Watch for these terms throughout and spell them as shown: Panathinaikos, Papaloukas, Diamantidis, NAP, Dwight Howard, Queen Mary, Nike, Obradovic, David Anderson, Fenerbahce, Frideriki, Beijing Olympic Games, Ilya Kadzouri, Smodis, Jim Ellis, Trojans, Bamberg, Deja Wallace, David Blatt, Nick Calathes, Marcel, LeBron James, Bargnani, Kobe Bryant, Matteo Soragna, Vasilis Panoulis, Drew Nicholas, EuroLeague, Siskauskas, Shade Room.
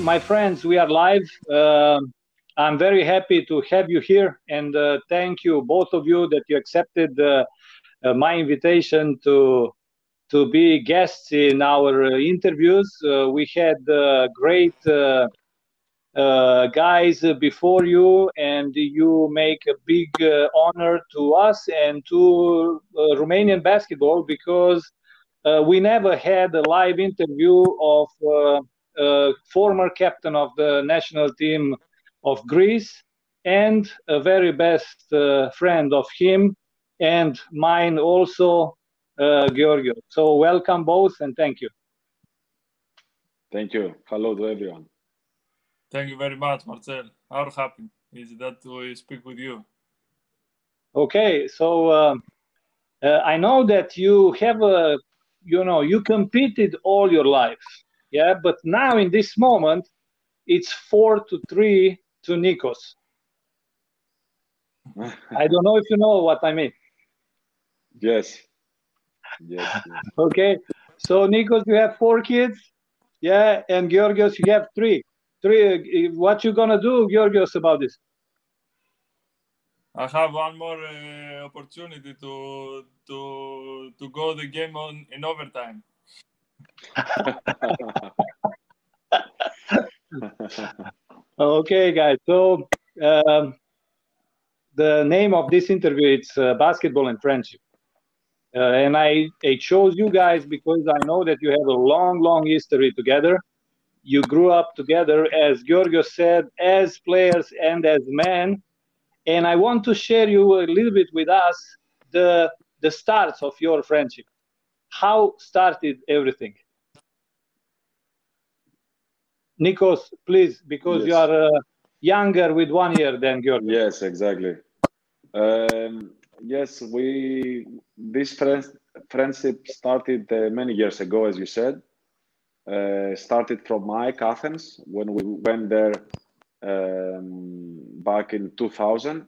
My friends, we are live. I'm very happy to have you here, and thank you, both of you, that you accepted my invitation to be guests in our interviews. We had great guys before you, and you make a big honor to us and to Romanian basketball, because we never had a live interview of former captain of the national team of Greece and a very best friend of him and mine also, Georgios. So welcome both, and thank you. Thank you. Hello to everyone. Thank you very much, Marcel. How happy is that we speak with you? Okay, so I know that you have a, you know, you competed all your life. Yeah, but now in this moment, it's 4-3 to Nikos. I don't know if you know what I mean. Yes. Yes. Okay. So Nikos, you have 4 kids, yeah, and Georgios, you have 3. What you gonna do, Georgios, about this? I have one more opportunity to go the game on in overtime. Okay, guys, so the name of this interview, it's basketball and friendship, and I chose you guys because I know that you have a long history together. You grew up together, as Georgios said, as players and as men, and I want to share you a little bit with us the starts of your friendship. How started everything? Nikos, please, because yes, you are younger with 1 year than Georgios. Yes, exactly. Yes, this friendship started many years ago, as you said. Started from Mike, Athens, when we went there back in 2000.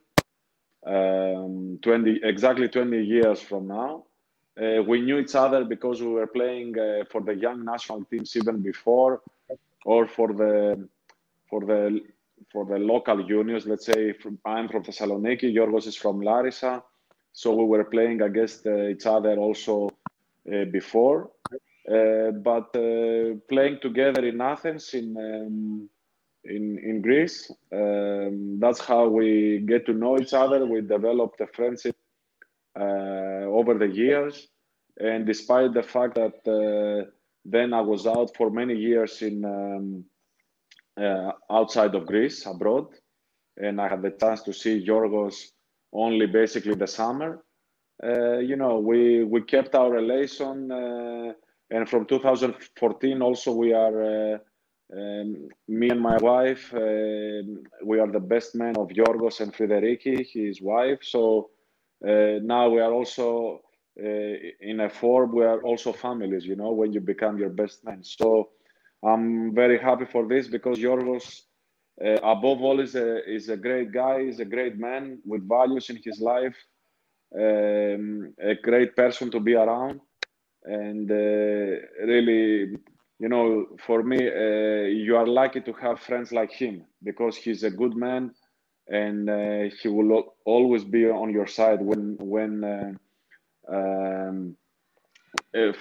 20 years from now. We knew each other because we were playing for the young national teams even before, or for the local unions. Let's say I'm from Thessaloniki, Georgios is from Larissa, so we were playing against each other also before. But playing together in Athens, in Greece, that's how we get to know each other. We developed a friendship over the years, and despite the fact that then I was out for many years in outside of Greece, abroad, and I had the chance to see Georgios only basically the summer. You know, we kept our relation, and from 2014 also we are, me and my wife, we are the best men of Georgios and Frideriki, his wife. So now we are also in a form where also families, you know, when you become your best man. So I'm very happy for this, because Georgios, above all, is a great guy, is a great man with values in his life, a great person to be around. And really, you know, for me, you are lucky to have friends like him, because he's a good man. And he will always be on your side when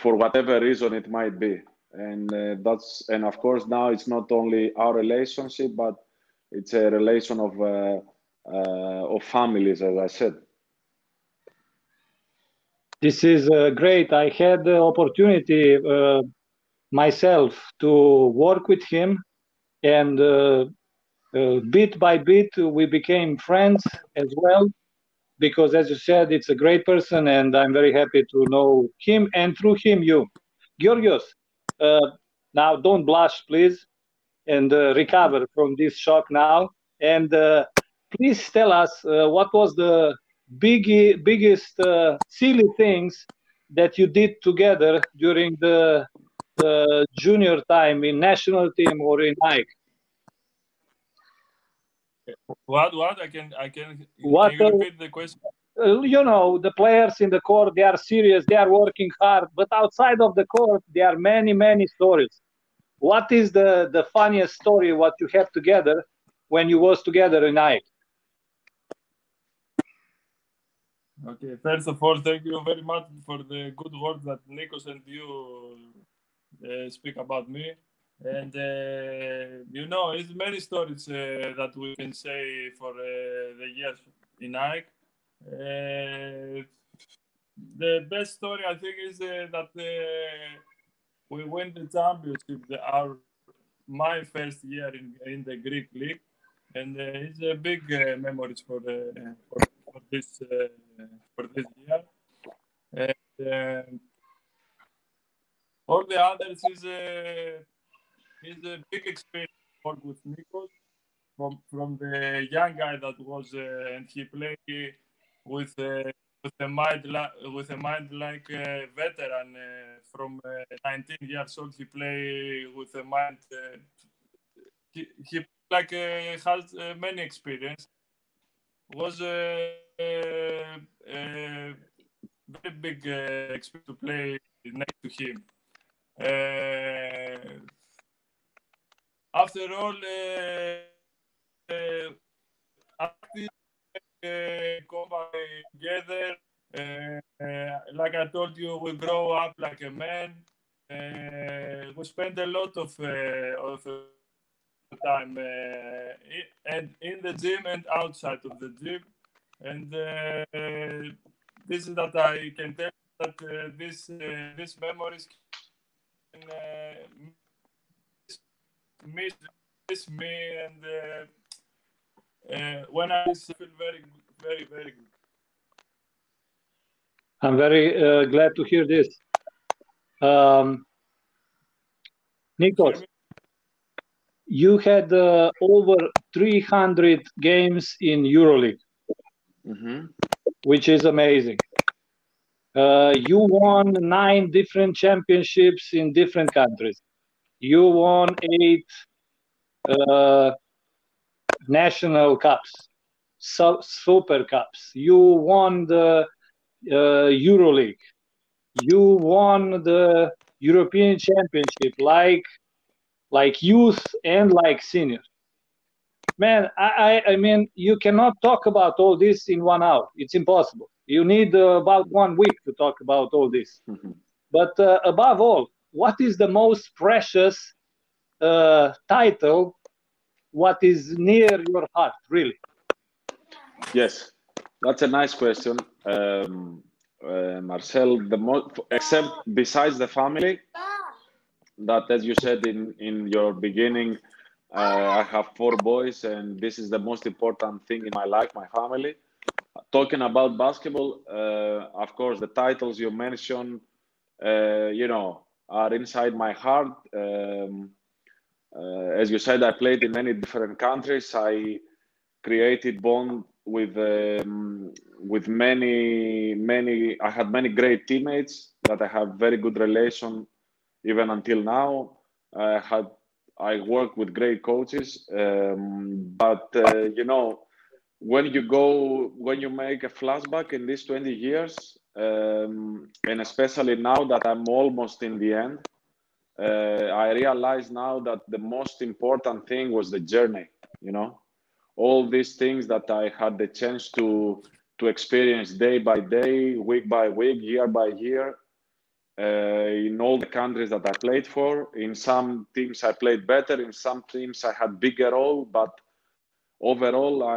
for whatever reason it might be. And that's of course now it's not only our relationship, but it's a relation of families, as I said. This is great. I had the opportunity myself to work with him, and bit by bit, we became friends as well, because, as you said, it's a great person, and I'm very happy to know him, and through him, you. Georgios, now don't blush, please, and recover from this shock now. And please tell us what was the biggest silly things that you did together during the junior time in national team or in Ajax. What? Can you repeat the question? You know, the players in the court, they are serious, they are working hard, but outside of the court, there are many stories. What is the funniest story what you have together when you was together in AEG? Okay, first of all, thank you very much for the good words that Nikos and you speak about me. And, you know, it's many stories that we can say for the years in AEG. The best story, I think, is that we win the championship, my first year in the Greek league. And it's a big memories for this year. And, all the others is a big experience to work with Nikos, from the young guy that was and he played with a mind like a veteran from 19 years old. He played with a mind. He like has many experience. Was a very big experience to play next to him. After all, come together. Like I told you, we grow up like a man. We spend a lot of time and in the gym and outside of the gym. And this is that I can tell that these memories can miss me, and when I feel very, very, very good. I'm very glad to hear this. Nikos, you had over 300 games in EuroLeague, which is amazing. You won 9 different championships in different countries. You won 8 national cups, super cups. You won the EuroLeague. You won the European Championship, like youth and like senior. Man, I mean, you cannot talk about all this in 1 hour. It's impossible. You need about 1 week to talk about all this. But above all, what is the most precious title? What is near your heart, really? Yes, that's a nice question, Marcel. Except besides the family, that as you said in your beginning, I have 4 boys, and this is the most important thing in my life, my family. Talking about basketball, of course, the titles you mentioned, you know, are inside my heart. As you said, I played in many different countries. I created bond with many. I had many great teammates that I have very good relation even until now. I work with great coaches, but you know, when you make a flashback in these 20 years, and especially now that I'm almost in the end, I realize now that the most important thing was the journey, you know, all these things that I had the chance to experience day by day, week by week, year by year, in all the countries that I played for. In some teams I played better, in some teams I had bigger role, but overall,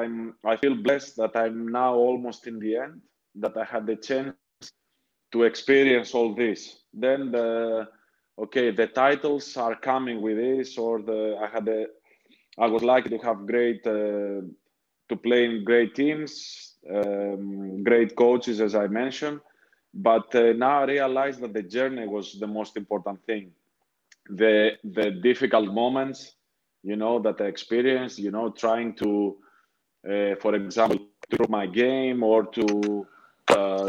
I feel blessed that I'm now almost in the end, that I had the chance to experience all this. Then the titles are coming with this, or I was lucky to have to play in great teams, great coaches, as I mentioned. But now I realize that the journey was the most important thing. The difficult moments, you know, that I experienced, you know, trying to, for example, to improve my game, or to,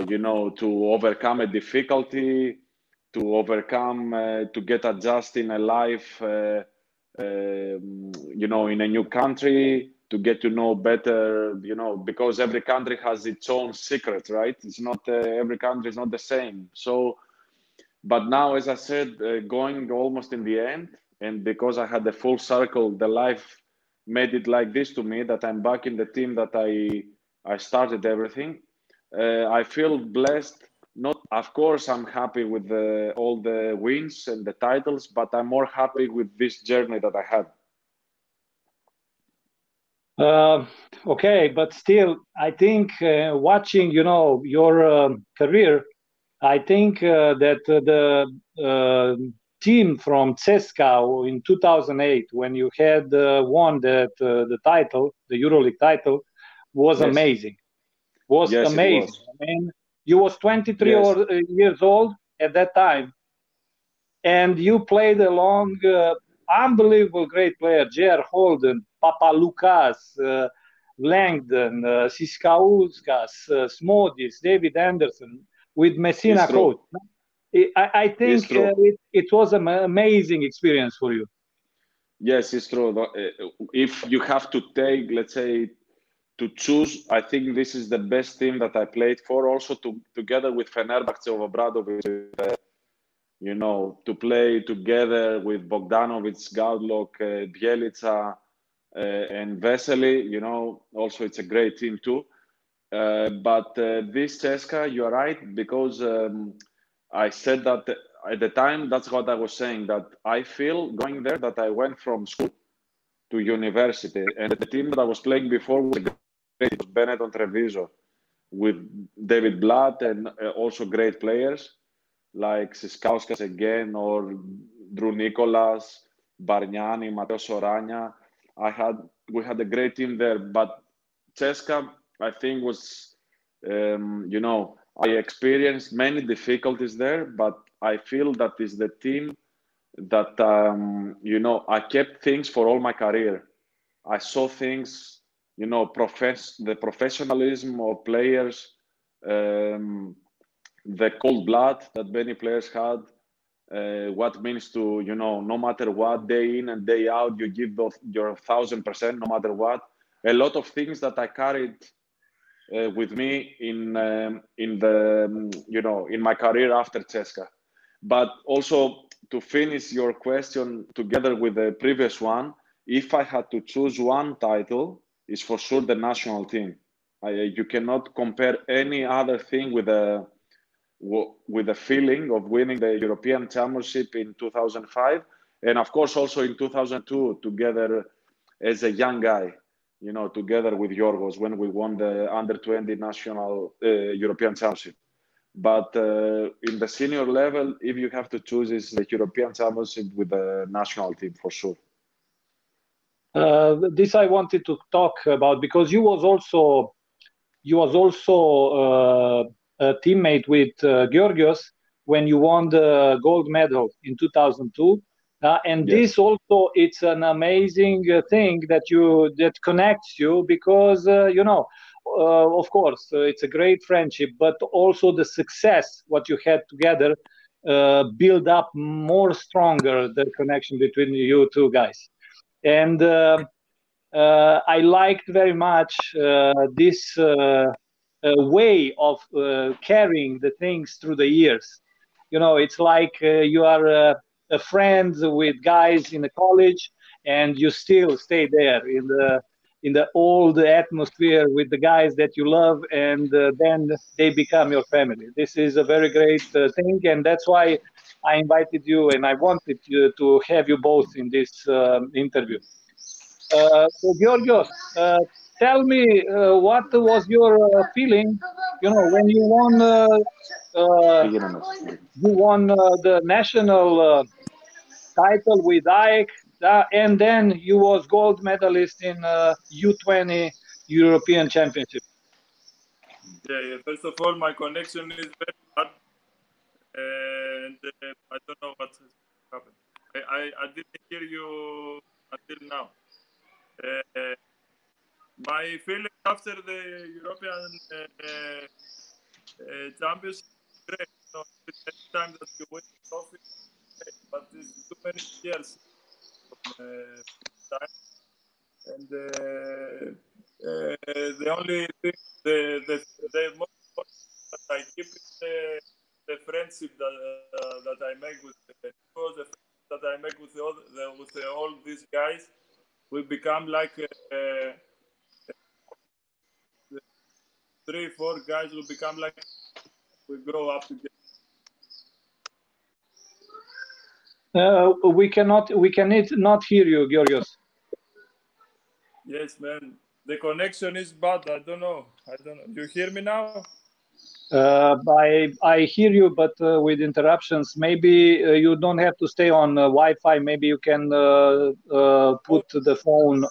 you know, to overcome a difficulty, to get adjusted in a life, you know, in a new country, to get to know better, you know, because every country has its own secret, right? It's not, every country is not the same. So, but now, as I said, going almost in the end, And because I had the full circle, the life made it like this to me, that I'm back in the team that I started everything. I feel blessed. Not, of course, I'm happy with all the wins and the titles, but I'm more happy with this journey that I had. Okay, but still, I think watching, you know, your career, I think that the team from CSKA in 2008, when you had won that the title, the EuroLeague title, was yes. amazing. Was yes, amazing. Was. I mean, you was 23 yes. Years old at that time, and you played along unbelievable great player, J.R. Holden, Papaloukas, Langdon, Siskauskas, Smodis, David Anderson, with Messina coach. I think it was an amazing experience for you. Yes, it's true. If you have to take, let's say, to choose, I think this is the best team that I played for. Also, together with Fenerbahce of Obradovic, you know, to play together with Bogdanovic, Gaudlok, Bielica, and Vesely, you know, also it's a great team too. But this CSKA, you are right, because I said that at the time, that's what I was saying, that I feel going there that I went from school to university, and the team that I was playing before was Benetton Treviso with David Blatt and also great players like Siskauskas again, or Drew Nicholas, Bargnani, Matteo Soragna. We had a great team there, but CSKA, I think, was, you know, I experienced many difficulties there, but I feel that is the team that, you know, I kept things for all my career. I saw things, you know, the professionalism of players, the cold blood that many players had, what means to, you know, no matter what, day in and day out, you give your 1,000%, no matter what. A lot of things that I carried with me in my career after CSKA. But also, to finish your question together with the previous one, if I had to choose one title, it's for sure the national team. You cannot compare any other thing with the feeling of winning the European Championship in 2005, and of course also in 2002 together as a young guy. You know, together with Georgios when we won the under-20 national European Championship. But in the senior level, if you have to choose, it's the European Championship with the national team for sure. This I wanted to talk about, because you was also a teammate with Georgios when you won the gold medal in 2002. And yes. This also, it's an amazing thing that connects you, because, you know, of course, it's a great friendship, but also the success, what you had together, build up more stronger the connection between you two guys. And I liked very much this way of carrying the things through the years. You know, it's like you are... friends with guys in the college, and you still stay there in the old atmosphere with the guys that you love, and then they become your family. This is a very great thing, and that's why I invited you, and I wanted you to have you both in this interview. So Georgios, tell me what was your feeling, you know, when you won the national title with AEG, and then you was gold medalist in U20 European Championship. Yeah, first of all, my connection is very hard, and I don't know what happened. I didn't hear you until now. My feeling after the European Championship is great. So every time that you win the trophy, but it's too many years from time. And the only thing, the most important that I keep is the friendship that I make with the people, the friends that I make with all these guys, we become like 3-4 guys. We become like we grow up together. We cannot hear you, Georgios. Yes, man. The connection is bad. I don't know. Do you hear me now? I hear you, but with interruptions. Maybe you don't have to stay on Wi-Fi. Maybe you can put the phone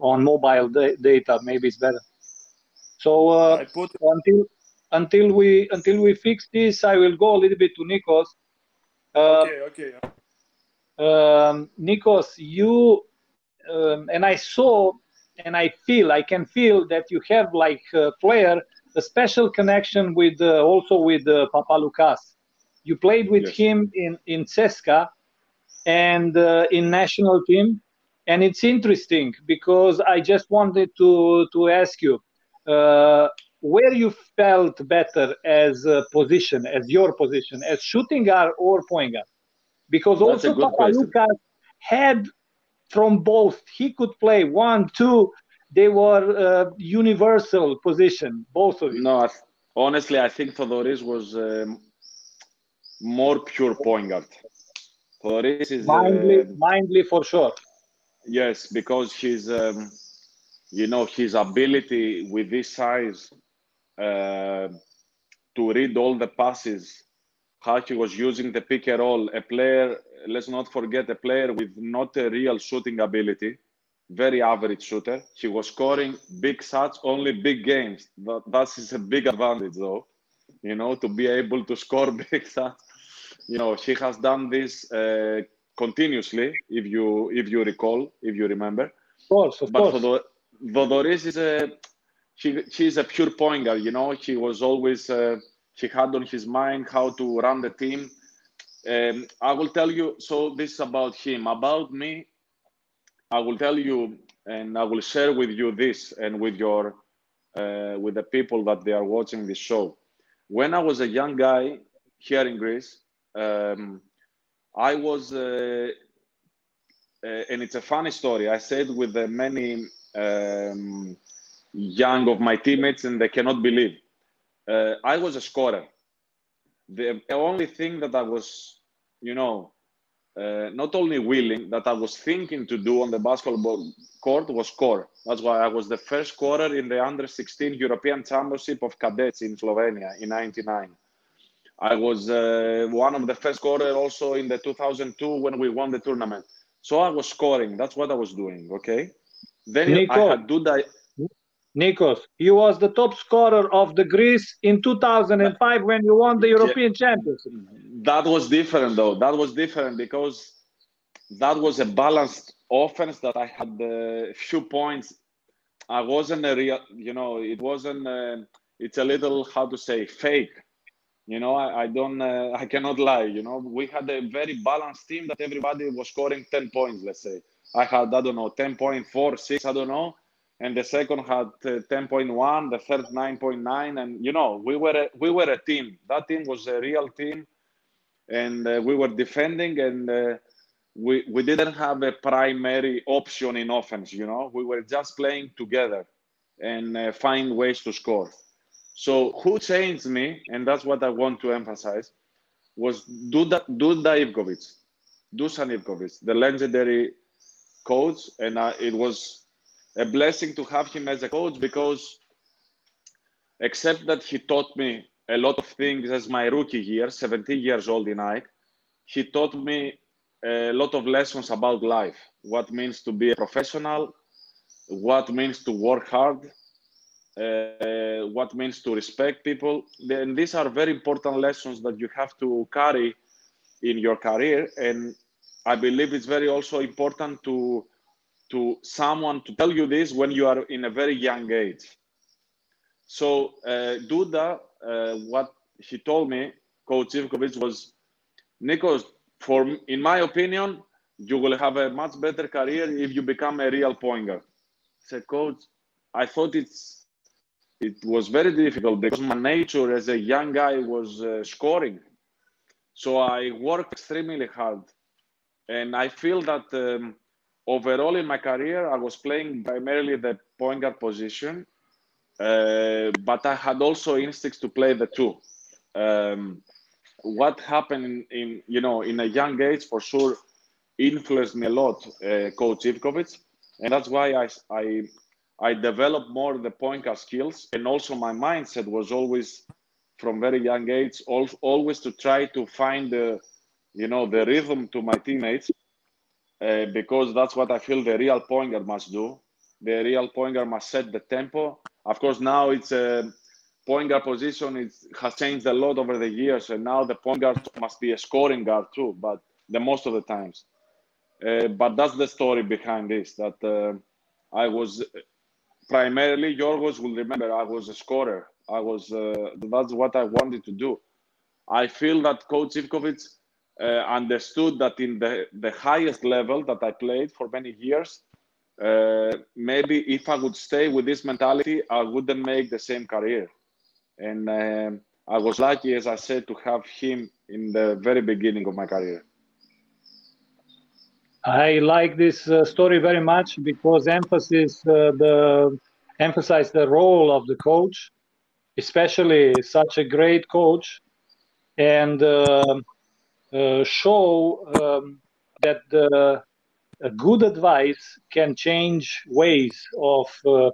on mobile data. Maybe it's better. So until we fix this, I will go a little bit to Nikos. Nikos, you and I saw and I can feel that you have like a player a special connection with also with Papaloukas. You played with him in CSKA and in national team, and it's interesting because I just wanted to ask you where you felt better as a position, as your position, as shooting guard or point guard? Because that's also Papaloukas had from both. He could play 1, 2. They were universal position, both of you. No, honestly, I think Theodoris was more pure point guard. Theodoris is mindly for sure. Yes, because his, you know, his ability with this size. To read all the passes, how he was using the pick and roll. A player, let's not forget, a player with not a real shooting ability, very average shooter. He was scoring big shots, only big games. That is a big advantage, though, you know, to be able to score big shots. You know, he has done this continuously, if you recall, if you remember. Of course, of course. But Theodoris is a... He is a pure point guard, you know. He was always, he had on his mind how to run the team. I will tell you, so this is about him. About me, I will tell you and I will share with you this and with your, with the people that they are watching this show. When I was a young guy here in Greece, I was, and it's a funny story. I said with many, young of my teammates, and they cannot believe. I was a scorer. The only thing that I was, you know, not only willing, that I was thinking to do on the basketball court was score. That's why I was the first scorer in the under-16 European Championship of Cadets in Slovenia in 1999. I was one of the first scorers also in the 2002 when we won the tournament. So I was scoring. That's what I was doing, okay? Then Nico. I had to die. Nikos, you was the top scorer of the Greece in 2005 when you won the European Championship. That was different, though. That was different because that was a balanced offense that I had a few points. I wasn't a real, you know, it wasn't, it's a little, how to say, fake. You know, I cannot lie, you know. We had a very balanced team that everybody was scoring 10 points, let's say. I had, I don't know, 10.4, 6, I don't know. And the second had 10.1, the third 9.9, and you know we were a team. That team was a real team, and we were defending, and we didn't have a primary option in offense. You know, we were just playing together and find ways to score. So who changed me, and that's what I want to emphasize, was Dušan Ivković, the legendary coach, and it was a blessing to have him as a coach because except that he taught me a lot of things as my rookie year, 17 years old in Nike, he taught me a lot of lessons about life, what means to be a professional, what means to work hard, what means to respect people. And these are very important lessons that you have to carry in your career. And I believe it's very also important to someone to tell you this when you are in a very young age. So Duda, what he told me, Coach Ivković, was, Nikos, in my opinion, you will have a much better career if you become a real point guard. I said, Coach, I thought it was very difficult because my nature as a young guy was scoring. So I work extremely hard. And I feel that overall in my career, I was playing primarily the point guard position, but I had also instincts to play the two. What happened in a young age for sure influenced me a lot, Coach Ivković, and that's why I developed more the point guard skills, and also my mindset was always from very young age always to try to find the rhythm to my teammates, because that's what I feel the real point guard must do. The real point guard must set the tempo. Of course, now it's a point guard position. It has changed a lot over the years, and now the point guard must be a scoring guard too, but the most of the times. But that's the story behind this, that I was primarily, Georgios will remember, I was a scorer. That's what I wanted to do. I feel that Coach Ivković understood that in the highest level that I played for many years, maybe if I would stay with this mentality, I wouldn't make the same career. And I was lucky, as I said, to have him in the very beginning of my career. I like this story very much because emphasize the role of the coach, especially such a great coach, and show that good advice can change ways of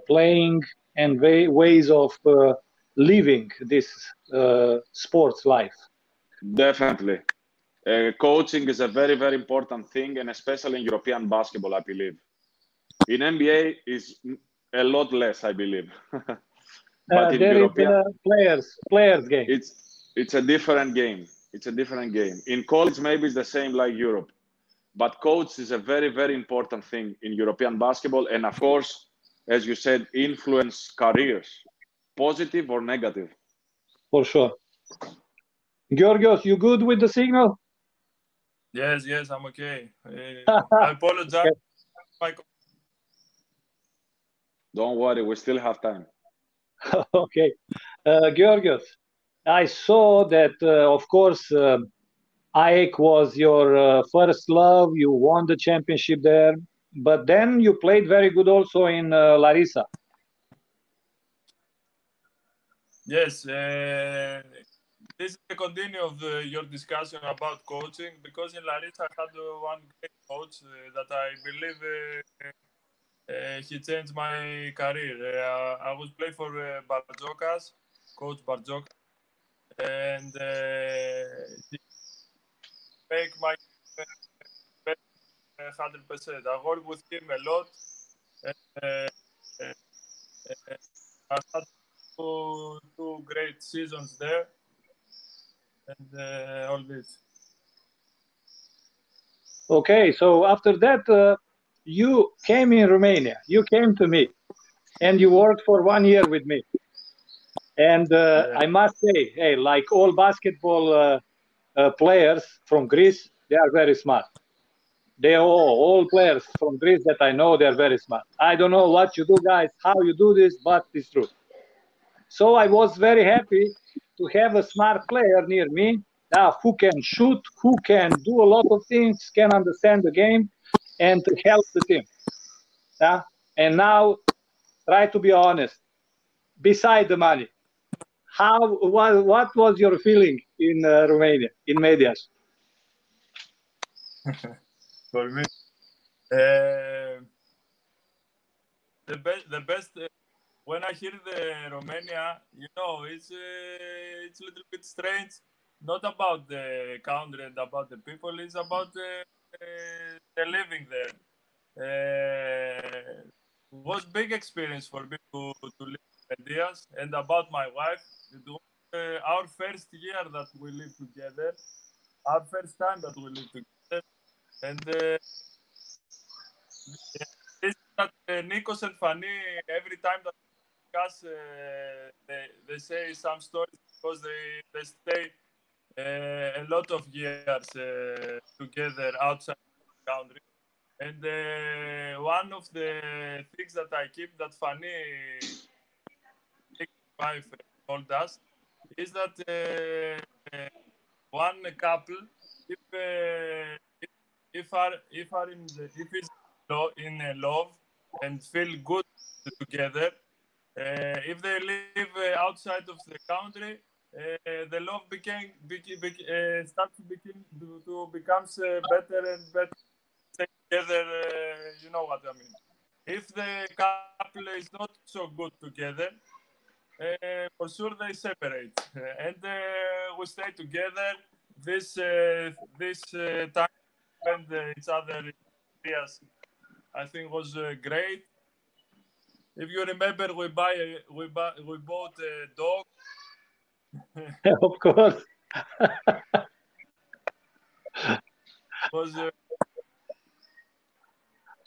playing and ways of living this sports life. Definitely. Coaching is a very, very important thing, and especially in European basketball, I believe. In NBA, is a lot less, I believe. But in European players game. It's a different game. It's a different game. In college, maybe it's the same like Europe. But coach is a very, very important thing in European basketball. And of course, as you said, influence careers, positive or negative. For sure. Georgios, you good with the signal? Yes, I'm okay. I apologize. Don't worry, we still have time. Okay. Georgios, I saw that, of course, AEK was your first love. You won the championship there, but then you played very good also in Larissa. Yes, this is the continue of your discussion about coaching, because in Larissa I had one great coach that I believe he changed my career. I was playing for Barjokas, Coach Barjokas, and he make my 100%. I worked with him a lot. I had two great seasons there, and all this. Okay, so after that, you came in Romania. You came to me, and you worked for 1 year with me. And I must say, hey, like all basketball players from Greece, they are very smart. They are all players from Greece that I know, they are very smart. I don't know what you do, guys, how you do this, but it's true. So I was very happy to have a smart player near me, who can shoot, who can do a lot of things, can understand the game, and to help the team. And now, try to be honest, beside the money, what was your feeling in Romania, in Mediaș? For me, the best when I hear the Romania, it's a little bit strange. Not about the country and about the people, it's about the living there. Was big experience for me to live in Mediaș, and about my wife. Our first year that we live together, our first time that we live together, and this that Nikos and Fanny, every time that we discuss, they say some stories because they stay a lot of years together outside the country, and one of the things that I keep that Fanny, my wife, told us is that one couple, if is in love and feel good together, if they live outside of the country, the love becomes better and better together. You know what I mean. If the couple is not so good together, for sure they separate, and we stay together. This time spent each other years, I think was great. If you remember, we bought a dog. Of course.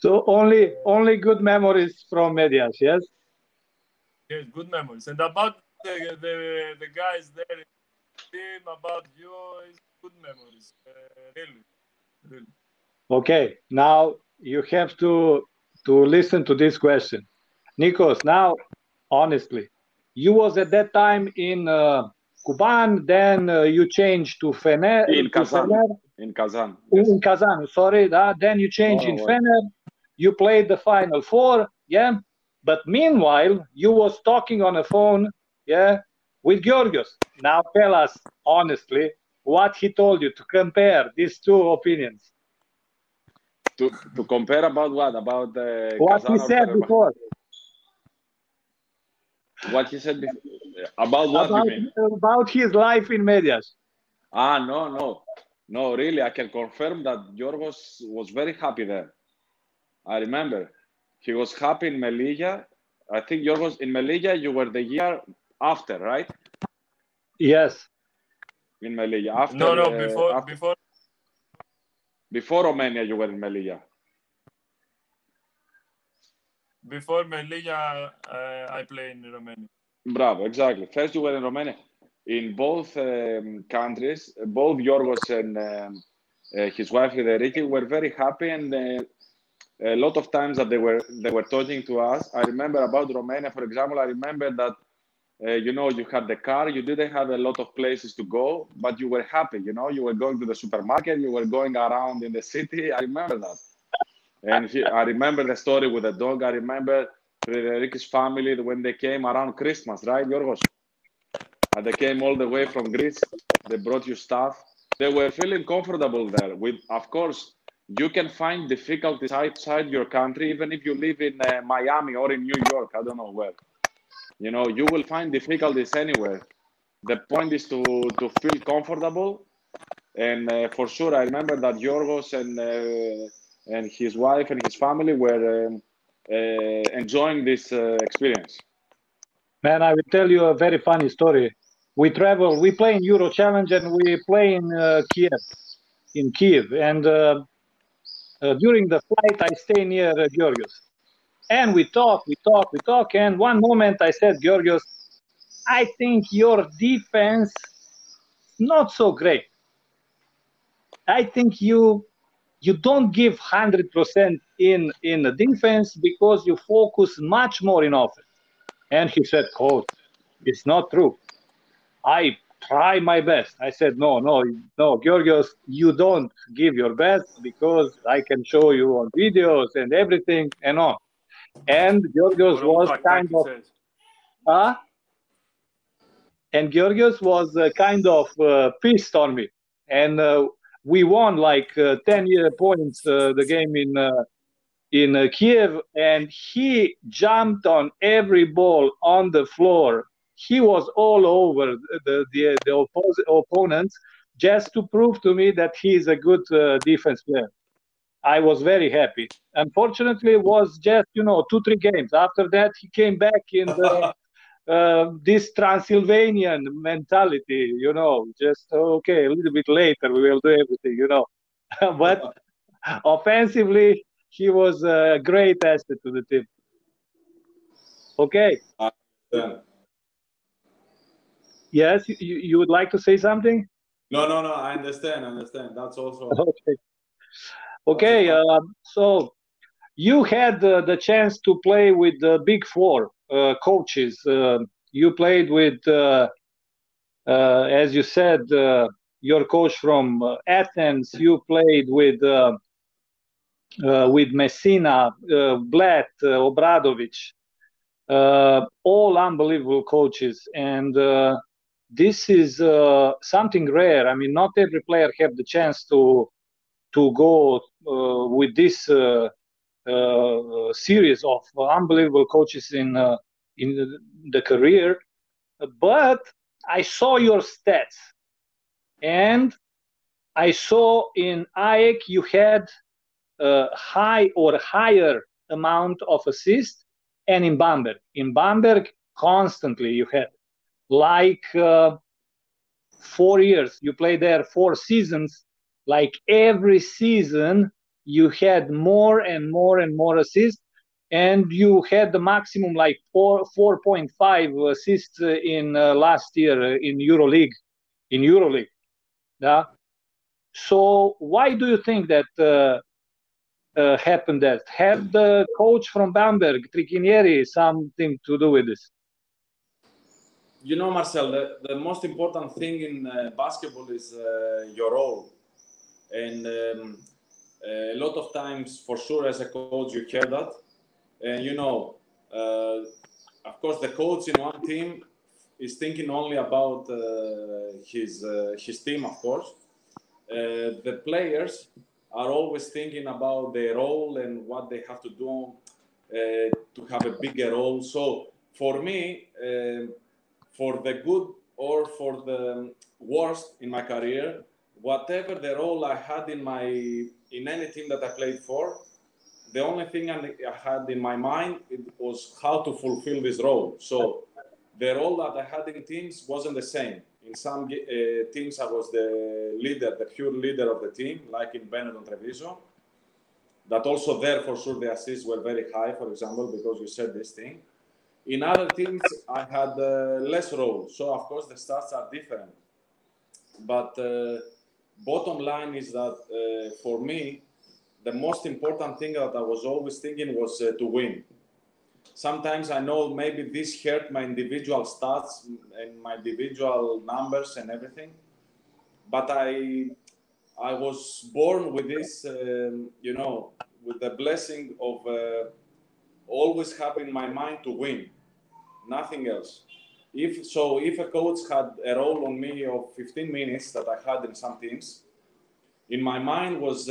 So only good memories from Mediaș, yes? Yes, good memories. And about the guys there in the team, about you, it's good memories, really. Okay, now you have to listen to this question. Nikos, now, honestly, you was at that time in Kuban, then you changed to Fener. In Kazan. Yes. In Kazan, sorry. Then you changed in Fener. You played the Final Four, yeah? But meanwhile, you was talking on the phone, yeah, with Georgios. Now tell us, honestly, what he told you to compare these two opinions. To compare about what? About the what Kazan he said before. What he said before? About what you mean? About his life in Mediaș. No, really, I can confirm that Georgios was very happy there. I remember. He was happy in Melilla. I think Georgios, in Melilla, you were the year after, right? Yes. In Melilla. After, before Romania, you were in Melilla. Before Melilla, I played in Romania. Bravo, exactly. First you were in Romania. In both countries, both Georgios and his wife, Frideriki, were very happy, and a lot of times that they were talking to us. I remember about Romania, for example, I remember that, you had the car, you didn't have a lot of places to go, but you were happy, you were going to the supermarket, you were going around in the city. I remember that. And I remember the story with the dog. I remember Frederick's family when they came around Christmas, right, Georgios? And they came all the way from Greece. They brought you stuff. They were feeling comfortable there. Of course, you can find difficulties outside your country, even if you live in Miami or in New York. I don't know where. You will find difficulties anywhere. The point is to feel comfortable. And for sure, I remember that Georgios and his wife and his family were enjoying this experience. Man, I will tell you a very funny story. We play in Euro Challenge, and we play in Kiev. And during the flight, I stay near Georgios. And we talk. And one moment I said, Georgios, I think your defense not so great. I think you don't give 100% in the defense because you focus much more in offense. And he said, coach, it's not true. I try my best. I said, no, Georgios, you don't give your best because I can show you on videos and everything and on. And Georgios was kind of... And Georgios was kind of pissed on me. And... we won like 10 points the game in Kiev, and he jumped on every ball on the floor. He was all over the opponents just to prove to me that he is a good defense player. I was very happy. Unfortunately, it was just 2-3 games. After that, he came back in the this Transylvanian mentality, just okay, a little bit later we will do everything, but offensively he was a great asset to the team. Okay. Yes, you would like to say something? No, I understand. That's also okay. Okay, so you had the chance to play with the Big Four coaches. You played with, as you said, your coach from Athens, you played with Messina, Blatt, Obradovic, all unbelievable coaches, and this is something rare. I mean, not every player have the chance to go with this series of unbelievable coaches in the career. But I saw your stats, and I saw in AEG you had a high or higher amount of assists, and in Bamberg constantly you had like 4 years. You played there 4 seasons. Like every season, you had more and more and more assists, and you had the maximum like 4.5 assists in last year in EuroLeague. Yeah. So why do you think that happened? That had the coach from Bamberg, Tricinieri, something to do with this? You know, Marcel, the most important thing in basketball is your role. And a lot of times, for sure, as a coach, you hear that. And, you know, of course, the coach in one team is thinking only about his team, of course. The players are always thinking about their role and what they have to do to have a bigger role. So, for me, for the good or for the worst in my career, whatever the role I had in any team that I played for, the only thing I had in my mind, it was how to fulfill this role. So the role that I had in teams wasn't the same. In some teams, I was the leader, the pure leader of the team, like in Benetton Treviso. That also there, for sure, the assists were very high, for example, because you said this thing. In other teams, I had less role. So, of course, the stats are different. But bottom line is that for me, the most important thing that I was always thinking was to win. Sometimes I know maybe this hurt my individual stats and my individual numbers and everything, but I was born with this, you know, with the blessing of always having my mind to win, nothing else. If a coach had a role on me of 15 minutes that I had in some teams, in my mind was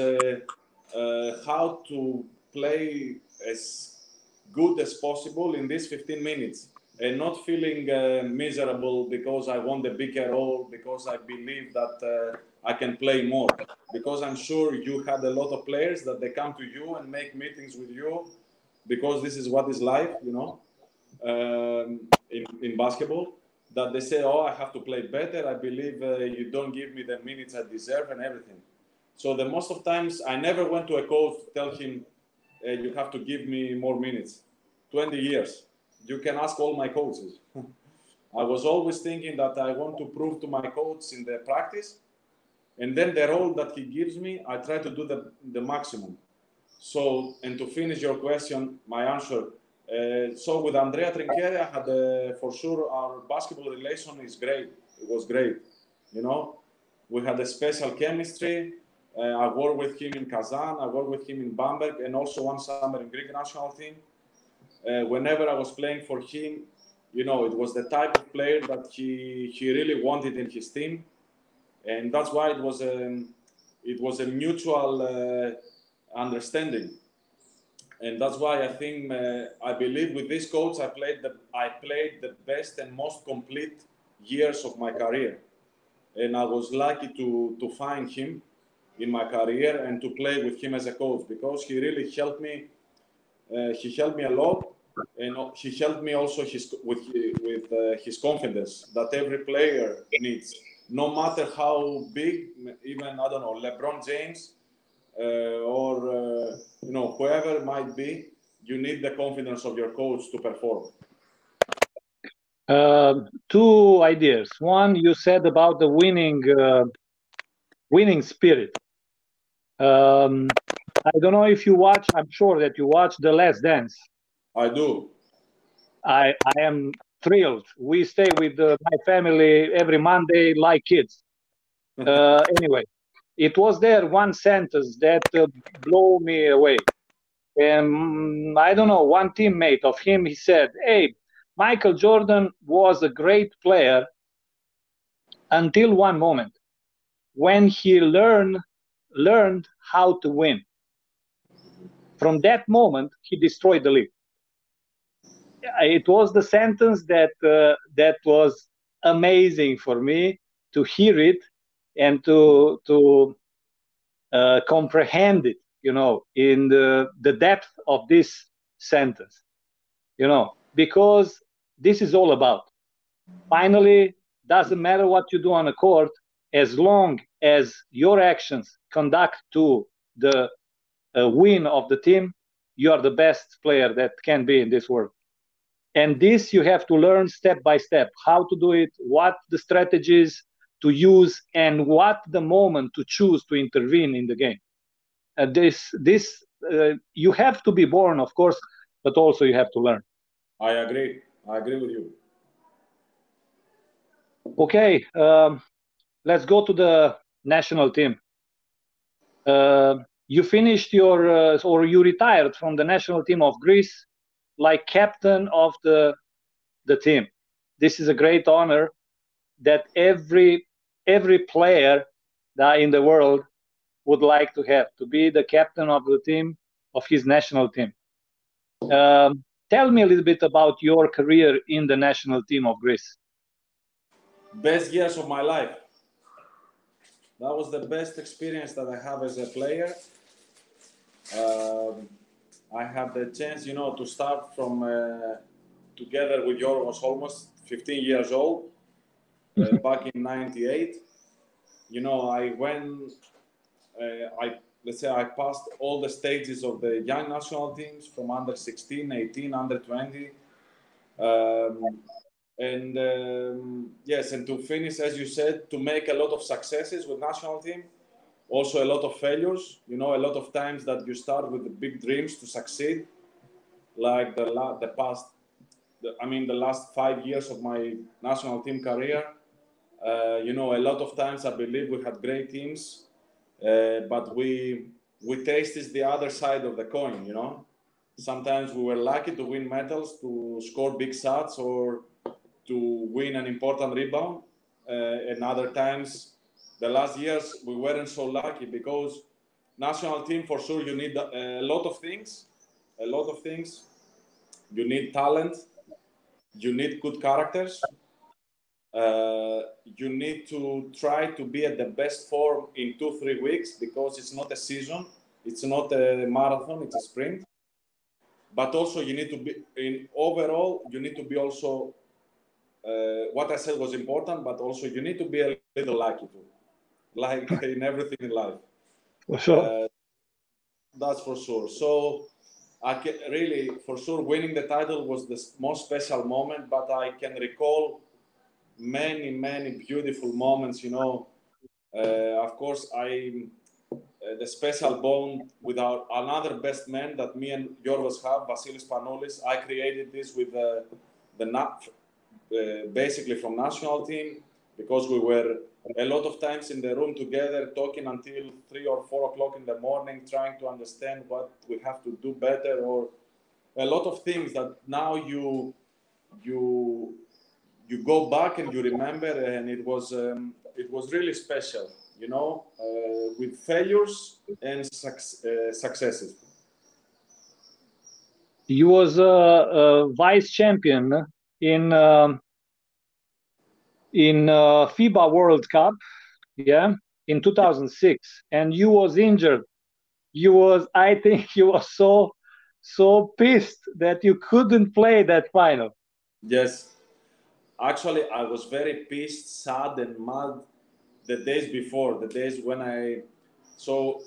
how to play as good as possible in these 15 minutes and not feeling miserable because I want the bigger role, because I believe that I can play more. Because I'm sure you had a lot of players that they come to you and make meetings with you because this is what is life, you know. In basketball, that they say, oh, I have to play better. I believe you don't give me the minutes I deserve and everything. So the most of times, I never went to a coach to tell him, you have to give me more minutes. 20 years. You can ask all my coaches. I was always thinking that I want to prove to my coach in the practice. And then the role that he gives me, I try to do the maximum. So, and to finish your question, my answer, so with Andrea Trincheri, I had for sure our basketball relation is great. It was great, you know. We had a special chemistry. I worked with him in Kazan. I worked with him in Bamberg, and also one summer in Greek national team. Whenever I was playing for him, you know, it was the type of player that he really wanted in his team, and that's why it was a mutual understanding. And that's why I think, I believe with this coach, I played the best and most complete years of my career. And I was lucky to find him in my career and to play with him as a coach, because he really helped me. He helped me a lot. And he helped me also with his confidence that every player needs, no matter how big, even, I don't know, LeBron James, or you know, whoever it might be, you need the confidence of your coach to perform. Two ideas. One, you said about the winning spirit. I don't know if you watch. I'm sure that you watch The Last Dance. I do. I am thrilled. We stay with my family every Monday like kids. Anyway, it was there one sentence that blew me away. I don't know, one teammate of him, he said, hey, Michael Jordan was a great player until one moment when he learned how to win. From that moment, he destroyed the league. It was the sentence that was amazing for me to hear it and to comprehend it, you know, in the depth of this sentence, you know, because this is all about. Finally, doesn't matter what you do on a court, as long as your actions conduct to the win of the team, you are the best player that can be in this world. And this you have to learn step by step, how to do it, what the strategies to use, and what the moment to choose to intervene in the game. You have to be born, of course, but also you have to learn. I agree with you. Okay, let's go to the national team. You finished or you retired from the national team of Greece like captain of the team. This is a great honor that every player in the world would like to have, to be the captain of the team, of his national team. Tell me a little bit about your career in the national team of Greece. Best years of my life. That was the best experience that I have as a player. I had the chance, you know, to start from together with Giorgos, almost 15 years old, back in '98. You know, I passed all the stages of the young national teams from under 16, 18, under 20. And to finish, as you said, to make a lot of successes with national team, also a lot of failures. You know, a lot of times that you start with the big dreams to succeed, like the last 5 years of my national team career. You know, a lot of times I believe we had great teams, but we tasted the other side of the coin. You know, sometimes we were lucky to win medals, to score big shots, or to win an important rebound, and other times, the last years, we weren't so lucky because national team, for sure, you need a lot of things. You need talent, you need good characters, you need to try to be at the best form in 2-3 weeks because it's not a season, it's not a marathon, it's a sprint. But also, you need to be, also, what I said was important, but also you need to be a little lucky too, like in everything in life. For sure. That's for sure. So winning the title was the most special moment, but I can recall many, many beautiful moments, you know. Of course, the special bond with another best man that me and Giorgos have, Vasilis Panoulis. I created this with the NAP. Basically from national team, because we were a lot of times in the room together talking until 3 or 4 o'clock in the morning, trying to understand what we have to do better, or a lot of things that now you go back and you remember, and it was really special, you know, with failures and successes. He was a vice champion. In FIBA World Cup, yeah, in 2006, and you was injured. I think you was so pissed that you couldn't play that final. Yes, actually, I was very pissed, sad, and mad the days when I. So,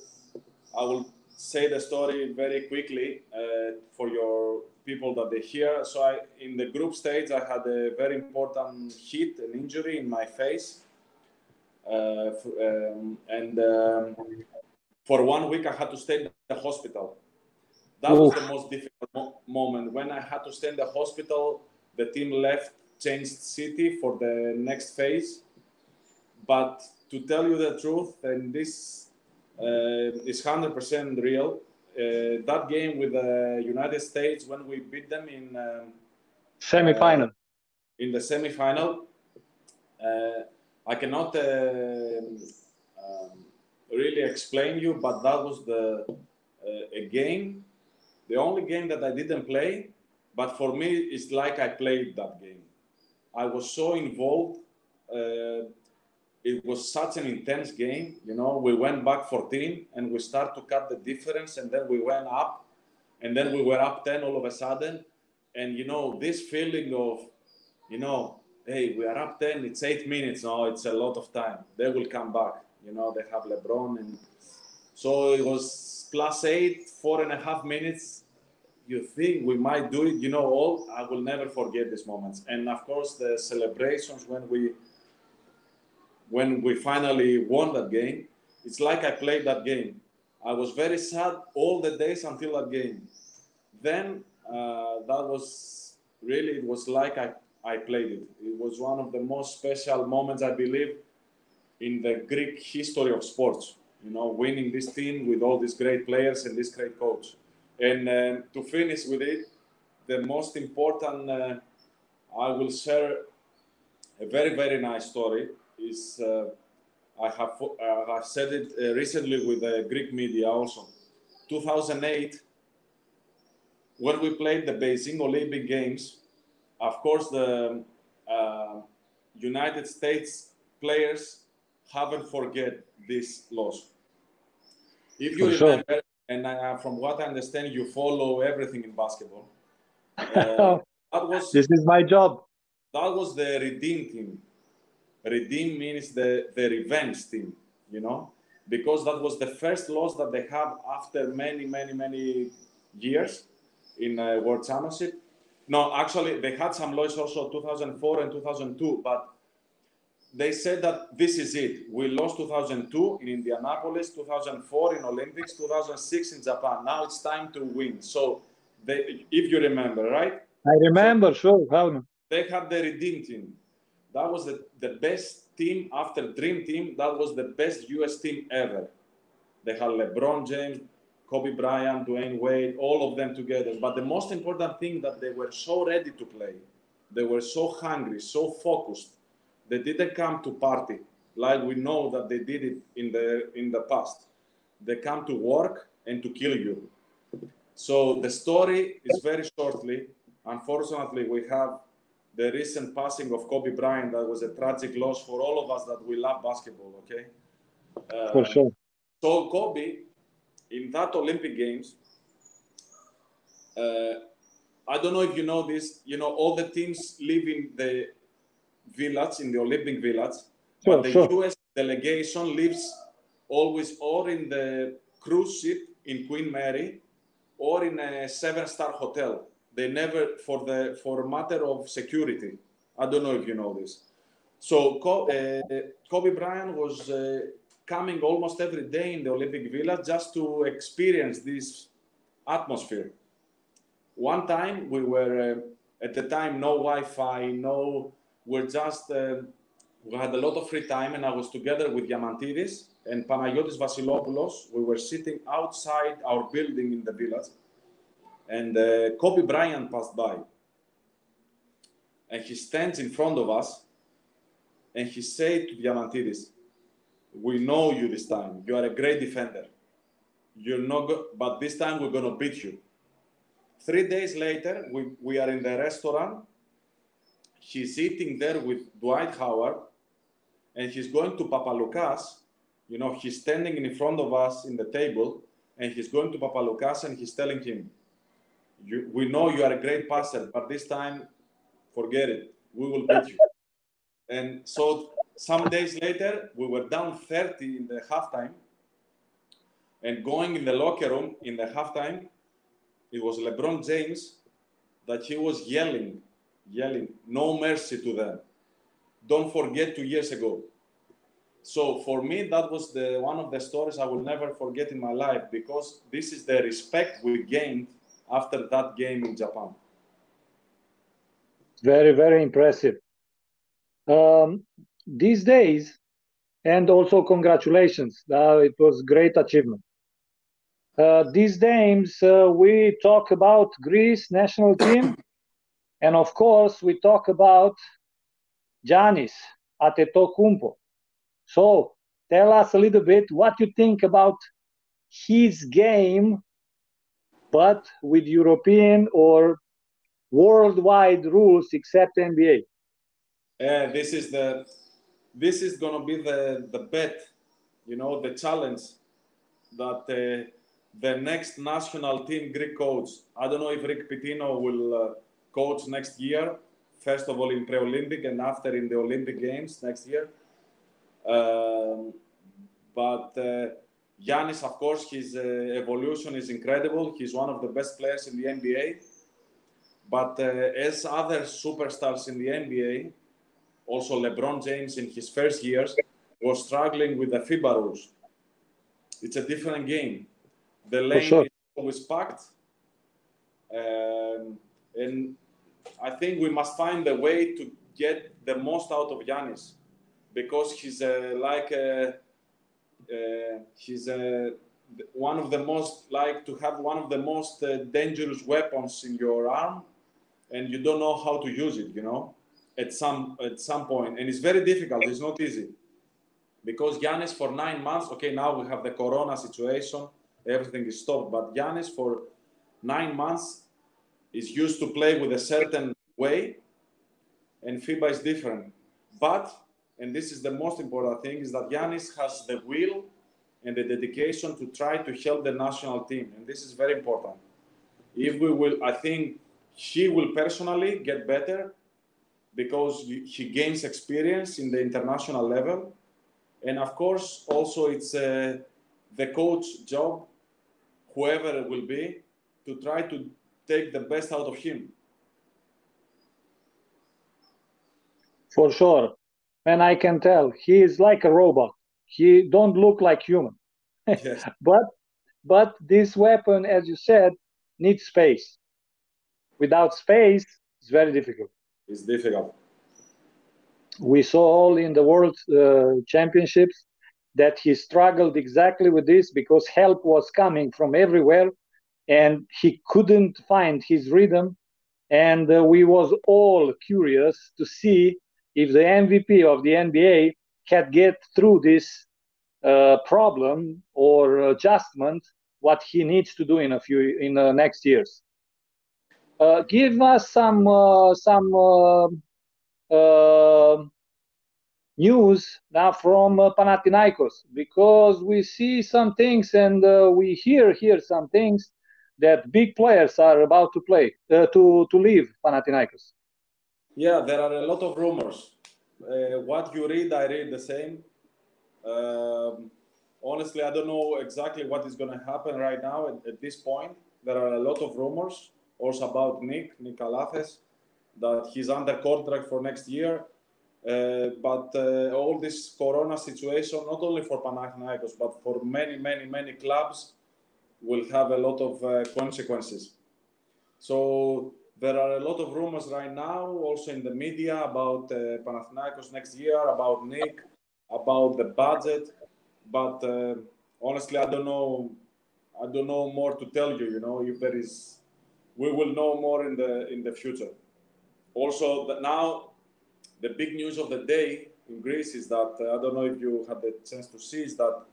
I will say the story very quickly for your people that they hear. So in the group stage, I had a very important hit, an injury in my face. For 1 week, I had to stay in the hospital. That was the most difficult moment. When I had to stay in the hospital, the team left, changed city for the next phase. But to tell you the truth, and this is 100% real, that game with the United States when we beat them in semi-final. In the semi-final, I cannot really explain you, but that was the a game, the only game that I didn't play, but for me it's like I played that game. I was so involved. It was such an intense game, you know. We went back 14 and we started to cut the difference, and then we went up, and then we were up 10 all of a sudden. And you know, this feeling of, you know, hey, we are up 10, it's 8 minutes now, it's a lot of time. They will come back, you know, they have LeBron. And so it was plus 8, 4.5 minutes. You think we might do it, you know, all. I will never forget these moments. And of course, the celebrations when we finally won that game, it's like I played that game. I was very sad all the days until that game. Then that was really, it was like I played it. It was one of the most special moments, I believe, in the Greek history of sports. You know, winning this team with all these great players and this great coach. And to finish with it, the most important, I will share a very, very nice story. Is I have said it recently with the Greek media also. 2008, when we played the Beijing Olympic Games, of course the United States players haven't forget this loss. If you remember, sure. And from what I understand, you follow everything in basketball. This is my job. That was the Redeem Team. Redeem means the revenge team, you know, because that was the first loss that they have after many, many, many years in World Championship. No, actually, they had some losses also 2004 and 2002, but they said that this is it. We lost 2002 in Indianapolis, 2004 in Olympics, 2006 in Japan. Now it's time to win. So they, if you remember, right? I remember, so sure. They had the Redeem Team. That was the best team after Dream Team. That was the best US team ever. They had LeBron James, Kobe Bryant, Dwayne Wade, all of them together. But the most important thing that they were so ready to play. They were so hungry, so focused. They didn't come to party like we know that they did it in the past. They come to work and to kill you. So the story is very shortly. Unfortunately, we have the recent passing of Kobe Bryant. That was a tragic loss for all of us that we love basketball, okay? For sure. So Kobe, in that Olympic Games, I don't know if you know this, you know, all the teams live in the village, in the Olympic village, sure, but the sure. US delegation lives always or in the cruise ship in Queen Mary or in a 7-star hotel. They never, for a matter of security. I don't know if you know this. So Kobe Bryant was coming almost every day in the Olympic Village just to experience this atmosphere. One time we were, at the time, no Wi-Fi, no, we're just, we had a lot of free time, and I was together with Diamantidis and Panagiotis Vasilopoulos. We were sitting outside our building in the village. And Kobe Bryant passed by, and he stands in front of us, and he said to Diamantidis, "We know you this time. You are a great defender. You're not good, but this time we're gonna beat you." 3 days later, we are in the restaurant. He's eating there with Dwight Howard, and he's going to Papaloukas. You know, he's standing in front of us in the table, and he's going to Papaloukas, and he's telling him, "We know you are a great passer, but this time, forget it. We will beat you." And so some days later, we were down 30 in the halftime. And going in the locker room in the halftime, it was LeBron James that he was yelling, "No mercy to them. Don't forget 2 years ago." So for me, that was one of the stories I will never forget in my life, because this is the respect we gained after that game in Japan. Very, very impressive. These days, And also congratulations. It was great achievement. These games, we talk about Greece national team. And of course, we talk about Giannis Antetokounmpo. So tell us a little bit what you think about his game, but with European or worldwide rules except NBA. This is gonna be the bet, you know, the challenge that the next national team Greek coach. I don't know if Rick Pitino will coach next year. First of all in pre-Olympic and after in the Olympic Games next year. But Giannis, of course, his evolution is incredible. He's one of the best players in the NBA. But as other superstars in the NBA, also LeBron James in his first years was struggling with the FIBA rules. It's a different game. The lane is always packed. And I think we must find a way to get the most out of Giannis, because he's one of the most dangerous weapons in your arm, and you don't know how to use it, you know, at some point. And it's very difficult. It's not easy, because Giannis for 9 months. Okay, now we have the Corona situation. Everything is stopped. But Giannis for 9 months is used to play with a certain way, and FIBA is different. But, and this is the most important thing, is that Giannis has the will and the dedication to try to help the national team. And this is very important. I think he will personally get better, because he gains experience in the international level. And of course, also it's the coach job, whoever it will be, to try to take the best out of him. For sure. And I can tell he is like a robot. He don't look like human. Yes. but this weapon, as you said, needs space. Without space, it's very difficult. It's difficult. We saw all in the World Championships that he struggled exactly with this, because help was coming from everywhere and he couldn't find his rhythm. And we was all curious to see if the MVP of the NBA can get through this problem or adjustment, what he needs to do in the next years. Give us some news now from Panathinaikos, because we see some things and we hear some things that big players are about to play to leave Panathinaikos. Yeah, there are a lot of rumors. What you read, I read the same. Honestly, I don't know exactly what is going to happen right now at this point. There are a lot of rumors also about Nick Calathes, that he's under contract for next year. But all this Corona situation, not only for Panathinaikos, but for many, many, many clubs, will have a lot of consequences. So there are a lot of rumors right now, also in the media, about Panathinaikos next year, about Nick, about the budget. But honestly, I don't know more to tell you. You know, if there is, we will know more in the future. Also, now the big news of the day in Greece is that I don't know if you had the chance to see, is that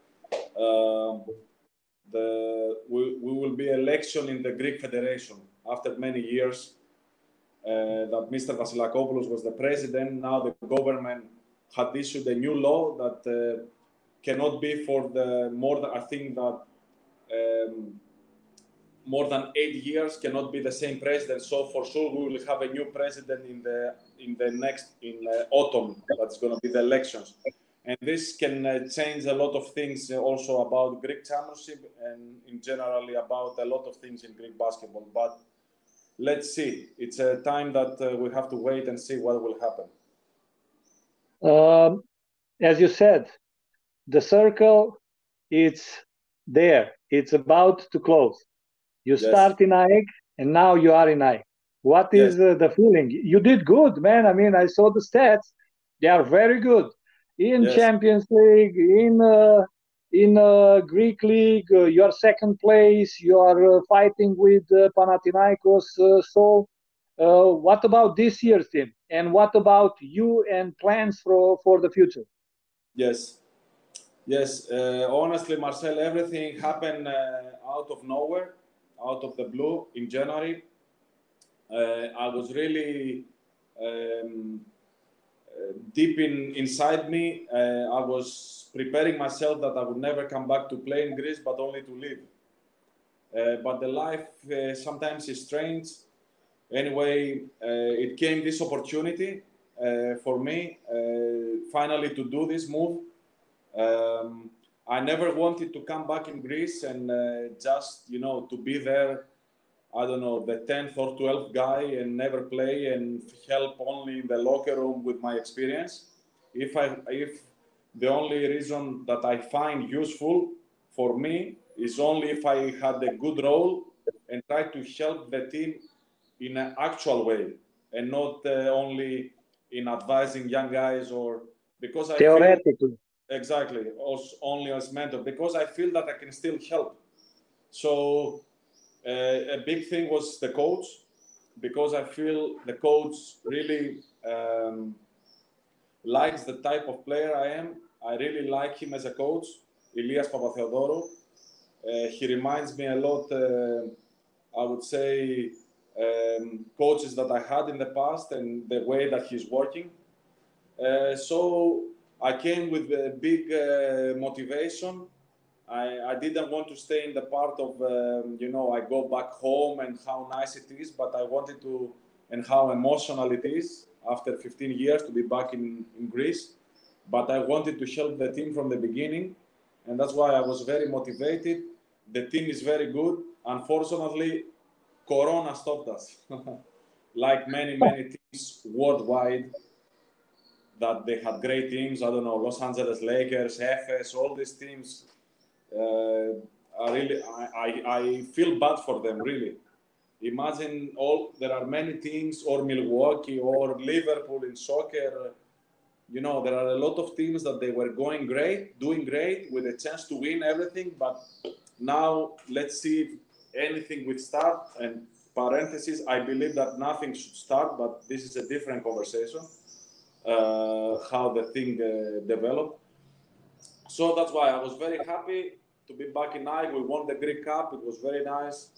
we will be election in the Greek Federation after many years. That Mr. Vasilakopoulos was the president. Now the government had issued a new law that cannot be for the more than, I think that more than 8 years cannot be the same president. So for sure we will have a new president in the autumn. That's going to be the elections, and this can change a lot of things also about Greek championship and in generally about a lot of things in Greek basketball. But let's see. It's a time that we have to wait and see what will happen. As you said, the circle, it's there. It's about to close. You start in AEG and now you are in AEG. What is the feeling? You did good, man. I mean, I saw the stats. They are very good. in Champions League, in Greek League, you are second place, you are fighting with Panathinaikos. So what about this year's team? And what about you and plans for the future? Yes. Honestly, Marcel, everything happened out of nowhere, out of the blue in January. I was really deep inside me. I was preparing myself that I would never come back to play in Greece, but only to live. But the life sometimes is strange. Anyway, it came this opportunity for me finally to do this move. I never wanted to come back in Greece and just, you know, to be there, I don't know, the 10th or 12th guy and never play and help only in the locker room with my experience. If the only reason that I find useful for me is only if I had a good role and try to help the team in an actual way and not only in advising young guys or because I theoretically exactly also only as mentor, because I feel that I can still help. So a big thing was the coach, because I feel the coach really likes the type of player I am. I really like him as a coach, Elias Papatheodorou. He reminds me a lot, I would say, coaches that I had in the past and the way that he's working. So I came with a big motivation. I didn't want to stay in the part of, you know, I go back home and how nice it is, but I wanted to, and how emotional it is after 15 years to be back in Greece. But I wanted to help the team from the beginning. And that's why I was very motivated. The team is very good. Unfortunately, Corona stopped us, like many teams worldwide that they had great teams. I don't know, Los Angeles Lakers, Efes, all these teams. I feel bad for them, really. Imagine there are many teams, or Milwaukee, or Liverpool in soccer. You know, there are a lot of teams that they were going great, doing great, with a chance to win everything. But now let's see if anything would start. And parentheses, I believe that nothing should start, but this is a different conversation, how the thing developed. So that's why I was very happy to be back in Ajax. We won the Greek Cup. It was very nice.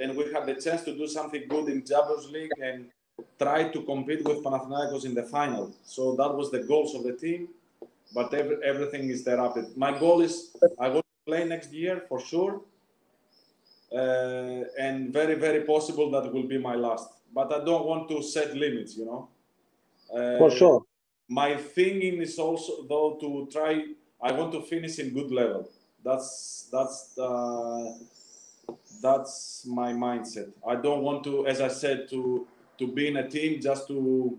And we had the chance to do something good in Champions League and try to compete with Panathinaikos in the final. So that was the goals of the team. But everything is interrupted. My goal is I want to play next year for sure. And very, very possible that will be my last. But I don't want to set limits, you know. For sure. My thinking is also, though, to try, I want to finish in good level. That's my mindset. I don't want to, as I said, to be in a team just to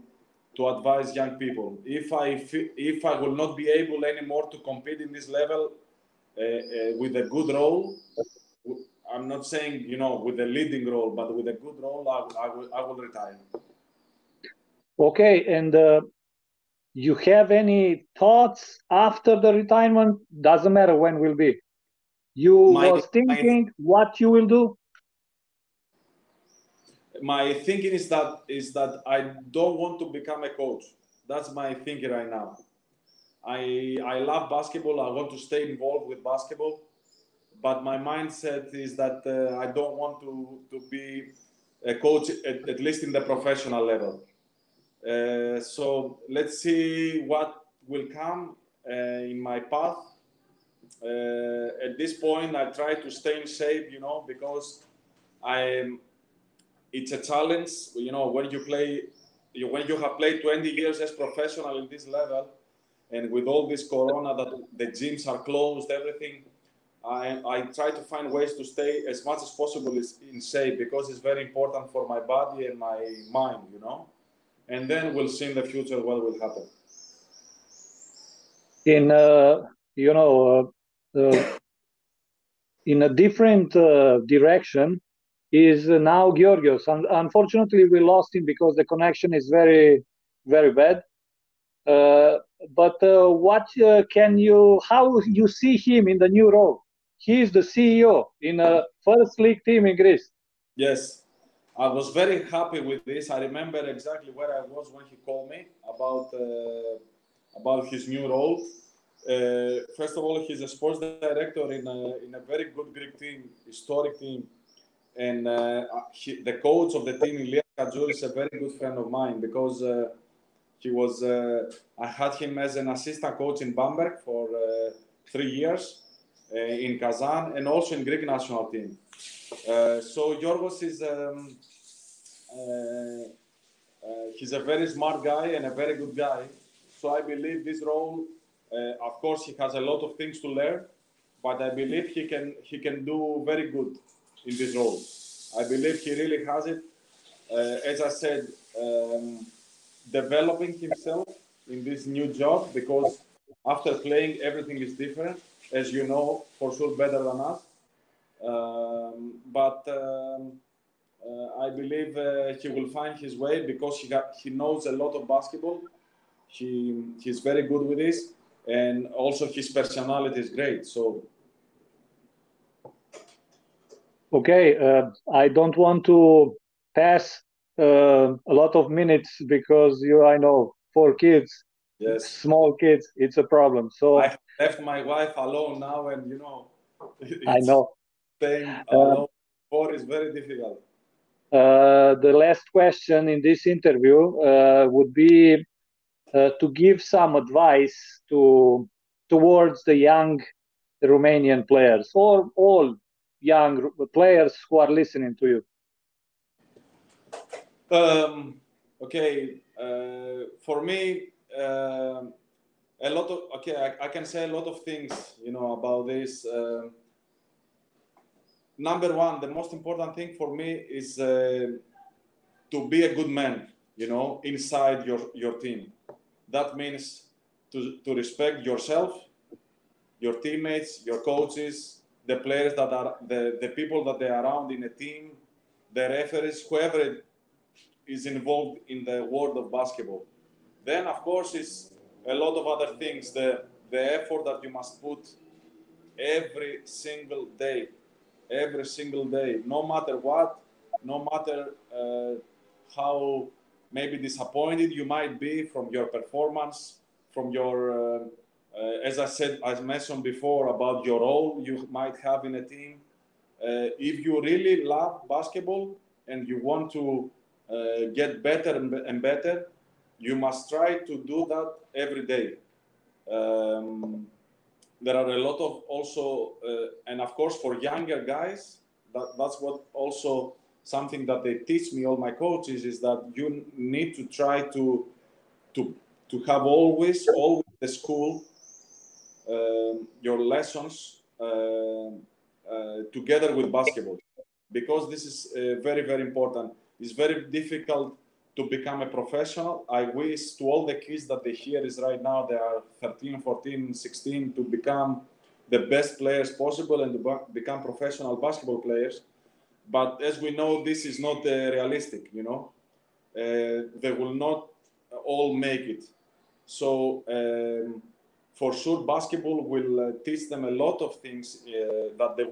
advise young people. If I will not be able anymore to compete in this level with a good role, I'm not saying, you know, with a leading role, but with a good role, I will retire. Okay, and... you have any thoughts after the retirement? Doesn't matter when will be. You was thinking what you will do? My thinking is that I don't want to become a coach. That's my thinking right now. I love basketball. I want to stay involved with basketball. But my mindset is that I don't want to be a coach, at least in the professional level. So let's see what will come in my path. At this point, I try to stay in shape, you know, because it's a challenge. You know, when you have played 20 years as professional in this level, and with all this Corona that the gyms are closed, everything, I try to find ways to stay as much as possible in shape, because it's very important for my body and my mind, you know. And then we'll see in the future what will happen. In a different direction is now Georgios. Unfortunately, we lost him because the connection is very, very bad. But how you see him in the new role? He is the CEO in a first league team in Greece. Yes, I was very happy with this. I remember exactly where I was when he called me about his new role. First of all, he's a sports director in a very good Greek team, historic team, and the coach of the team, Ilya Kadzouri, is a very good friend of mine because I had him as an assistant coach in Bamberg for 3 years in Kazan and also in Greek national team. So Georgios is he's a very smart guy and a very good guy. So I believe this role. Of course, he has a lot of things to learn, but I believe he can do very good in this role. I believe he really has it. As I said, developing himself in this new job, because after playing, everything is different, as you know, for sure, better than us. I believe he will find his way because he knows a lot of basketball. He's very good with this. And also his personality is great. So, okay, I don't want to pass a lot of minutes because I know 4 kids, yes, small kids, it's a problem. So I left my wife alone now, and I know staying alone for is very difficult. The last question in this interview would be. To give some advice towards the young Romanian players or all young players who are listening to you. For me, I can say a lot of things, about this. Number one, the most important thing for me is to be a good man, inside your team. That means to respect yourself, your teammates, your coaches, the players that are the people that they are around in a team, the referees, whoever is involved in the world of basketball. Then, of course, it's a lot of other things. The effort that you must put every single day, no matter what, no matter how. Maybe disappointed you might be from your performance, from your, as I mentioned before, about your role you might have in a team. If you really love basketball and you want to get better and better, you must try to do that every day. There are a lot of also, and of course for younger guys, that's what also something that they teach me, all my coaches, is that you need to try to have always the school, your lessons together with basketball, because this is very, very important. It's very difficult to become a professional. I wish to all the kids that they hear is right now, they are 13, 14, 16, to become the best players possible and to become professional basketball players. But as we know, this is not realistic, They will not all make it. So, for sure, basketball will teach them a lot of things that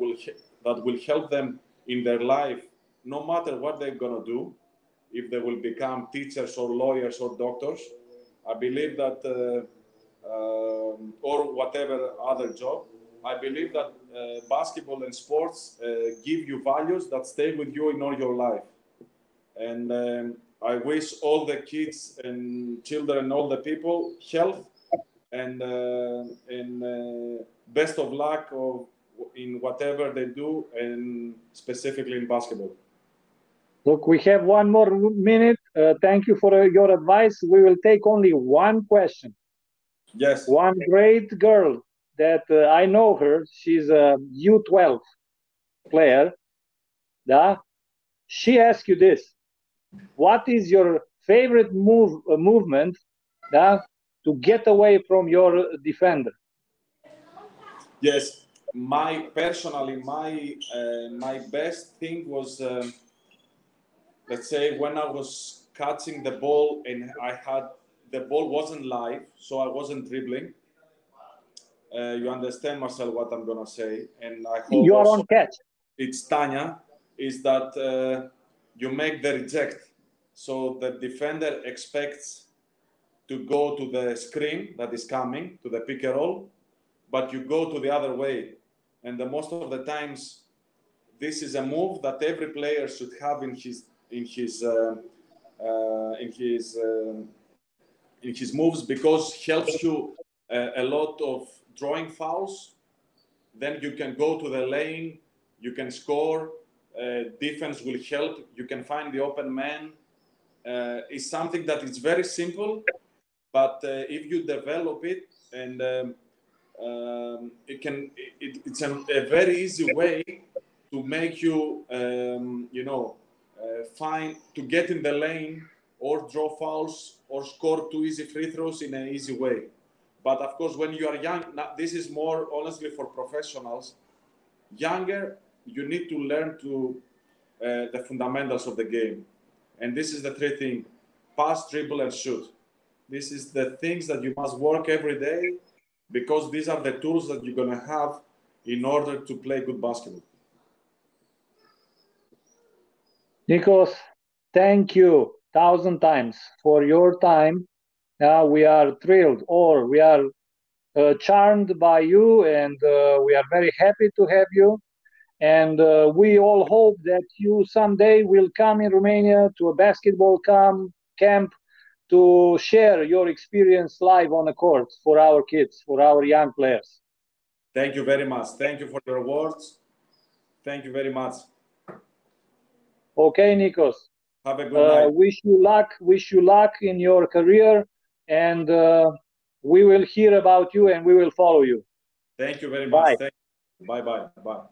will help them in their life, no matter what they're going to do, if they will become teachers or lawyers or doctors. I believe that, or whatever other job. I believe that basketball and sports give you values that stay with you in all your life. And I wish all the kids and children, all the people, health and best of luck in whatever they do, and specifically in basketball. Look, we have 1 more minute. Thank you for your advice. We will take only 1 question. Yes. One great girl. That I know her, she's a U12 player. Da? She asked you this. What is your favorite movement to get away from your defender? Yes, my best thing was, let's say, when I was catching the ball and I had the ball wasn't live, so I wasn't dribbling. You understand, Marcel, what I'm gonna say, and I hope you are on catch. It's Tanya. Is that you make the reject, so the defender expects to go to the screen that is coming to the pick and roll, but you go to the other way, and the most of the times, this is a move that every player should have in his moves, because helps you a lot of drawing fouls. Then you can go to the lane, you can score. Defense will help. You can find the open man. It's something that is very simple, but if you develop it, and it's a very easy way to make you, find to get in the lane or draw fouls or score two easy free throws in an easy way. But of course, when you are young, this is more honestly for professionals. Younger, you need to learn to the fundamentals of the game, and this is the three things: pass, dribble, and shoot. This is the things that you must work every day, because these are the tools that you're gonna have in order to play good basketball. Nikos, thank you 1,000 times for your time. We are thrilled, or we are charmed by you, and we are very happy to have you. And we all hope that you someday will come in Romania to a basketball camp to share your experience live on the court for our kids, for our young players. Thank you very much. Thank you for your words. Thank you very much. Okay, Nikos. Have a good night. Wish you luck in your career, and we will hear about you and we will follow you. Thank you very much. Bye. Bye-bye. Bye.